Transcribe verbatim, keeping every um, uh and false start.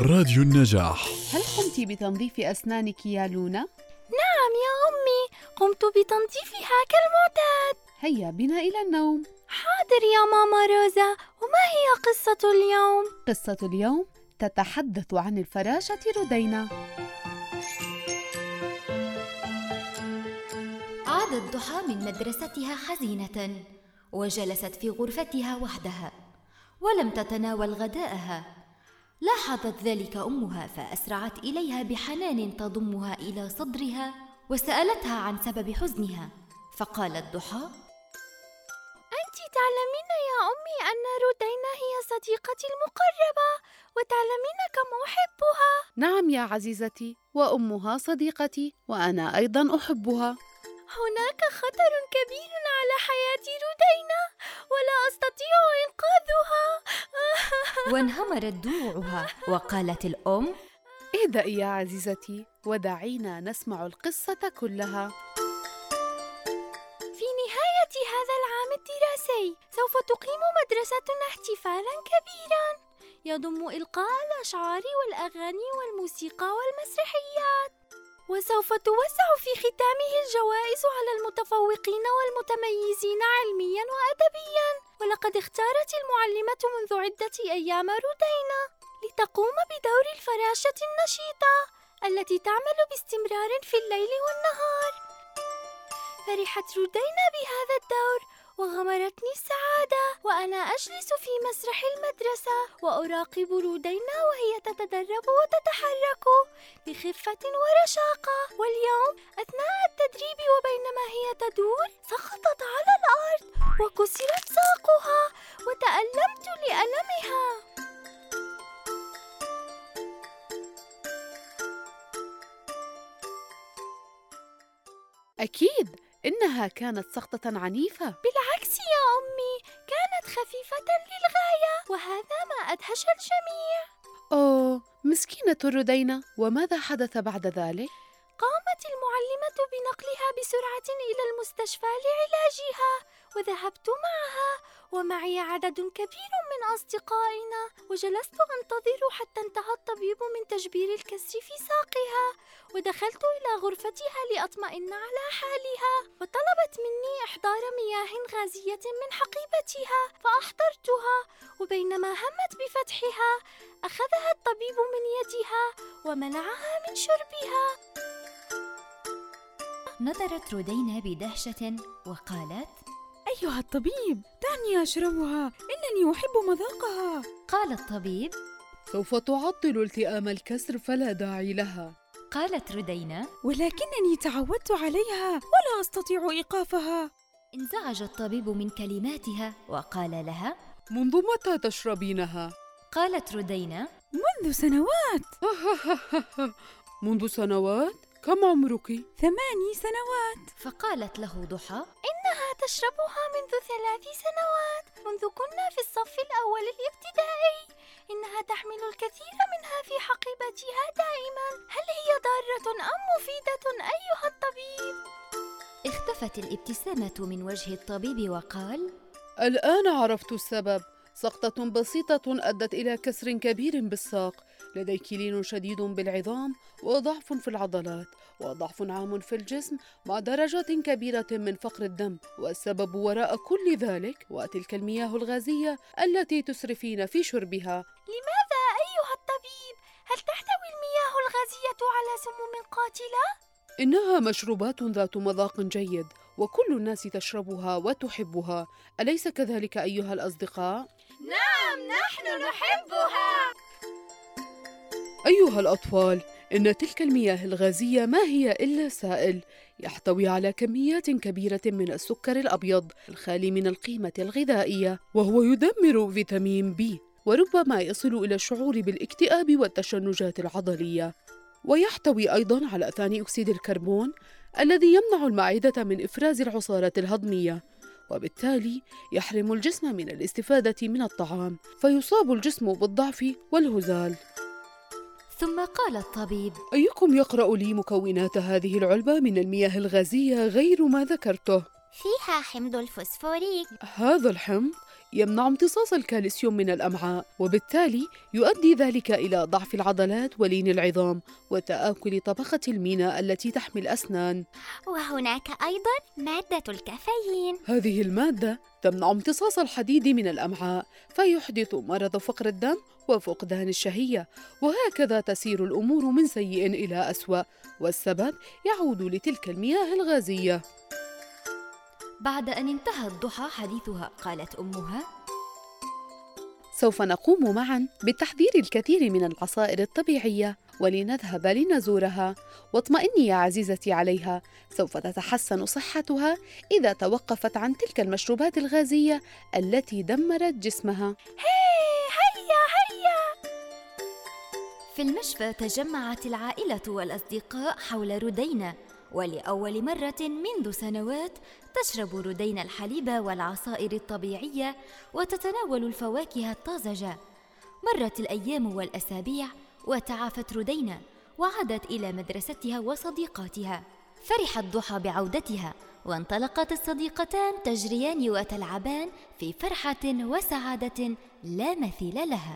راديو النجاح. هل قمت بتنظيف أسنانك يا لونا؟ نعم يا أمي، قمت بتنظيفها كالمعتاد. هيا بنا إلى النوم. حاضر يا ماما روزا. وما هي قصة اليوم؟ قصة اليوم تتحدث عن الفراشة رُدينة. عادت ضحى من مدرستها حزينة، وجلست في غرفتها وحدها ولم تتناول غداءها. لاحظت ذلك أمها فأسرعت إليها بحنان تضمها إلى صدرها وسألتها عن سبب حزنها. فقالت ضحى: أنت تعلمين يا أمي أن رُدينة هي صديقتي المقربة، وتعلمين كم أحبها. نعم يا عزيزتي، وأمها صديقتي وأنا أيضا أحبها. هناك خطر كبير على حياة رُدينة ولا أستطيع إنقاذها. وانهمرت دموعها. وقالت الأم: اهدئي يا عزيزتي ودعينا نسمع القصة كلها. في نهاية هذا العام الدراسي سوف تقيم مدرستنا احتفالا كبيرا يضم إلقاء الأشعار والأغاني والموسيقى والمسرحيات، وسوف توزع في ختامه الجوائز على المتفوقين والمتميزين علمياً وأدبياً. ولقد اختارت المعلمة منذ عدة أيام رُدينة لتقوم بدور الفراشة النشيطة التي تعمل باستمرار في الليل والنهار. فرحت رُدينة بهذا الدور وغمرتني السعادة، وأنا أجلس في مسرح المدرسة وأراقب رُدينة وهي تتدرب وتتحرك بخفة ورشاقة. واليوم أثناء التدريب وبينما هي تدور سقطت على الأرض وكسرت ساقها، وتألمت لألمها. أكيد إنها كانت سقطة عنيفة. بالعكس يا أمي، كانت خفيفة للغاية، وهذا ما أدهش الجميع. أوه، مسكينة رُدينة. وماذا حدث بعد ذلك؟ قامت المعلمة بنقلها بسرعة إلى المستشفى لعلاجها، وذهبت معها ومعي عدد كبير من أصدقائنا، وجلست أنتظر حتى انتهى الطبيب من تجبير الكسر في ساقها. ودخلت إلى غرفتها لأطمئن على حالها، وطلبت مني إحضار مياه غازية من حقيبتها فأحضرتها. وبينما همت بفتحها أخذها الطبيب من يدها ومنعها من شربها. نظرت رُدينة بدهشة وقالت: أيها الطبيب، دعني أشربها، إنني أحب مذاقها. قال الطبيب: سوف تعطل التئام الكسر فلا داعي لها. قالت رُدينة: ولكنني تعودت عليها ولا أستطيع إيقافها. انزعج الطبيب من كلماتها وقال لها: منذ متى تشربينها؟ قالت رُدينة: منذ سنوات. منذ سنوات؟ كم عمرك؟ ثماني سنوات. فقالت له ضحى: إنها تشربها منذ ثلاث سنوات، منذ كنا في الصف الأول الابتدائي. إنها تحمل الكثير منها في حقيبتها دائما. هل هي ضارة أم مفيدة أيها الطبيب؟ اختفت الابتسامة من وجه الطبيب وقال: الآن عرفت السبب. سقطة بسيطة أدت إلى كسر كبير بالساق. لديك لين شديد بالعظام، وضعف في العضلات، وضعف عام في الجسم، مع درجات كبيرة من فقر الدم. والسبب وراء كل ذلك وتلك المياه الغازية التي تسرفين في شربها. لماذا أيها الطبيب؟ هل تحتوي المياه الغازية على سموم قاتلة؟ إنها مشروبات ذات مذاق جيد، وكل الناس تشربها وتحبها، أليس كذلك أيها الأصدقاء؟ نعم، نحن نحبها. أيها الأطفال، إن تلك المياه الغازية ما هي إلا سائل يحتوي على كميات كبيرة من السكر الأبيض الخالي من القيمة الغذائية، وهو يدمر فيتامين بي، وربما يصل إلى الشعور بالاكتئاب والتشنجات العضلية. ويحتوي أيضاً على ثاني أكسيد الكربون الذي يمنع المعدة من إفراز العصارات الهضمية، وبالتالي يحرم الجسم من الاستفادة من الطعام، فيصاب الجسم بالضعف والهزال. ثم قال الطبيب: أيكم يقرأ لي مكونات هذه العلبة من المياه الغازية غير ما ذكرته؟ فيها حمض الفوسفوريك. هذا الحمض يمنع امتصاص الكالسيوم من الأمعاء، وبالتالي يؤدي ذلك إلى ضعف العضلات ولين العظام وتآكل طبقة المينا التي تحمي الأسنان. وهناك أيضاً مادة الكافيين، هذه المادة تمنع امتصاص الحديد من الأمعاء فيحدث مرض فقر الدم وفقدان الشهية، وهكذا تسير الأمور من سيء إلى أسوأ، والسبب يعود لتلك المياه الغازية. بعد أن انتهت ضحى حديثها قالت أمها: سوف نقوم معاً بالتحضير الكثير من العصائر الطبيعية ولنذهب لنزورها، واطمئني يا عزيزتي عليها، سوف تتحسن صحتها إذا توقفت عن تلك المشروبات الغازية التي دمرت جسمها. هي هيا هيا. في المشفى تجمعت العائلة والأصدقاء حول رُدينة، ولأول مرة منذ سنوات تشرب رُدينة الحليب والعصائر الطبيعية وتتناول الفواكه الطازجة. مرت الأيام والأسابيع وتعافت رُدينة وعادت إلى مدرستها وصديقاتها. فرحت ضحى بعودتها، وانطلقت الصديقتان تجريان وتلعبان في فرحة وسعادة لا مثيل لها.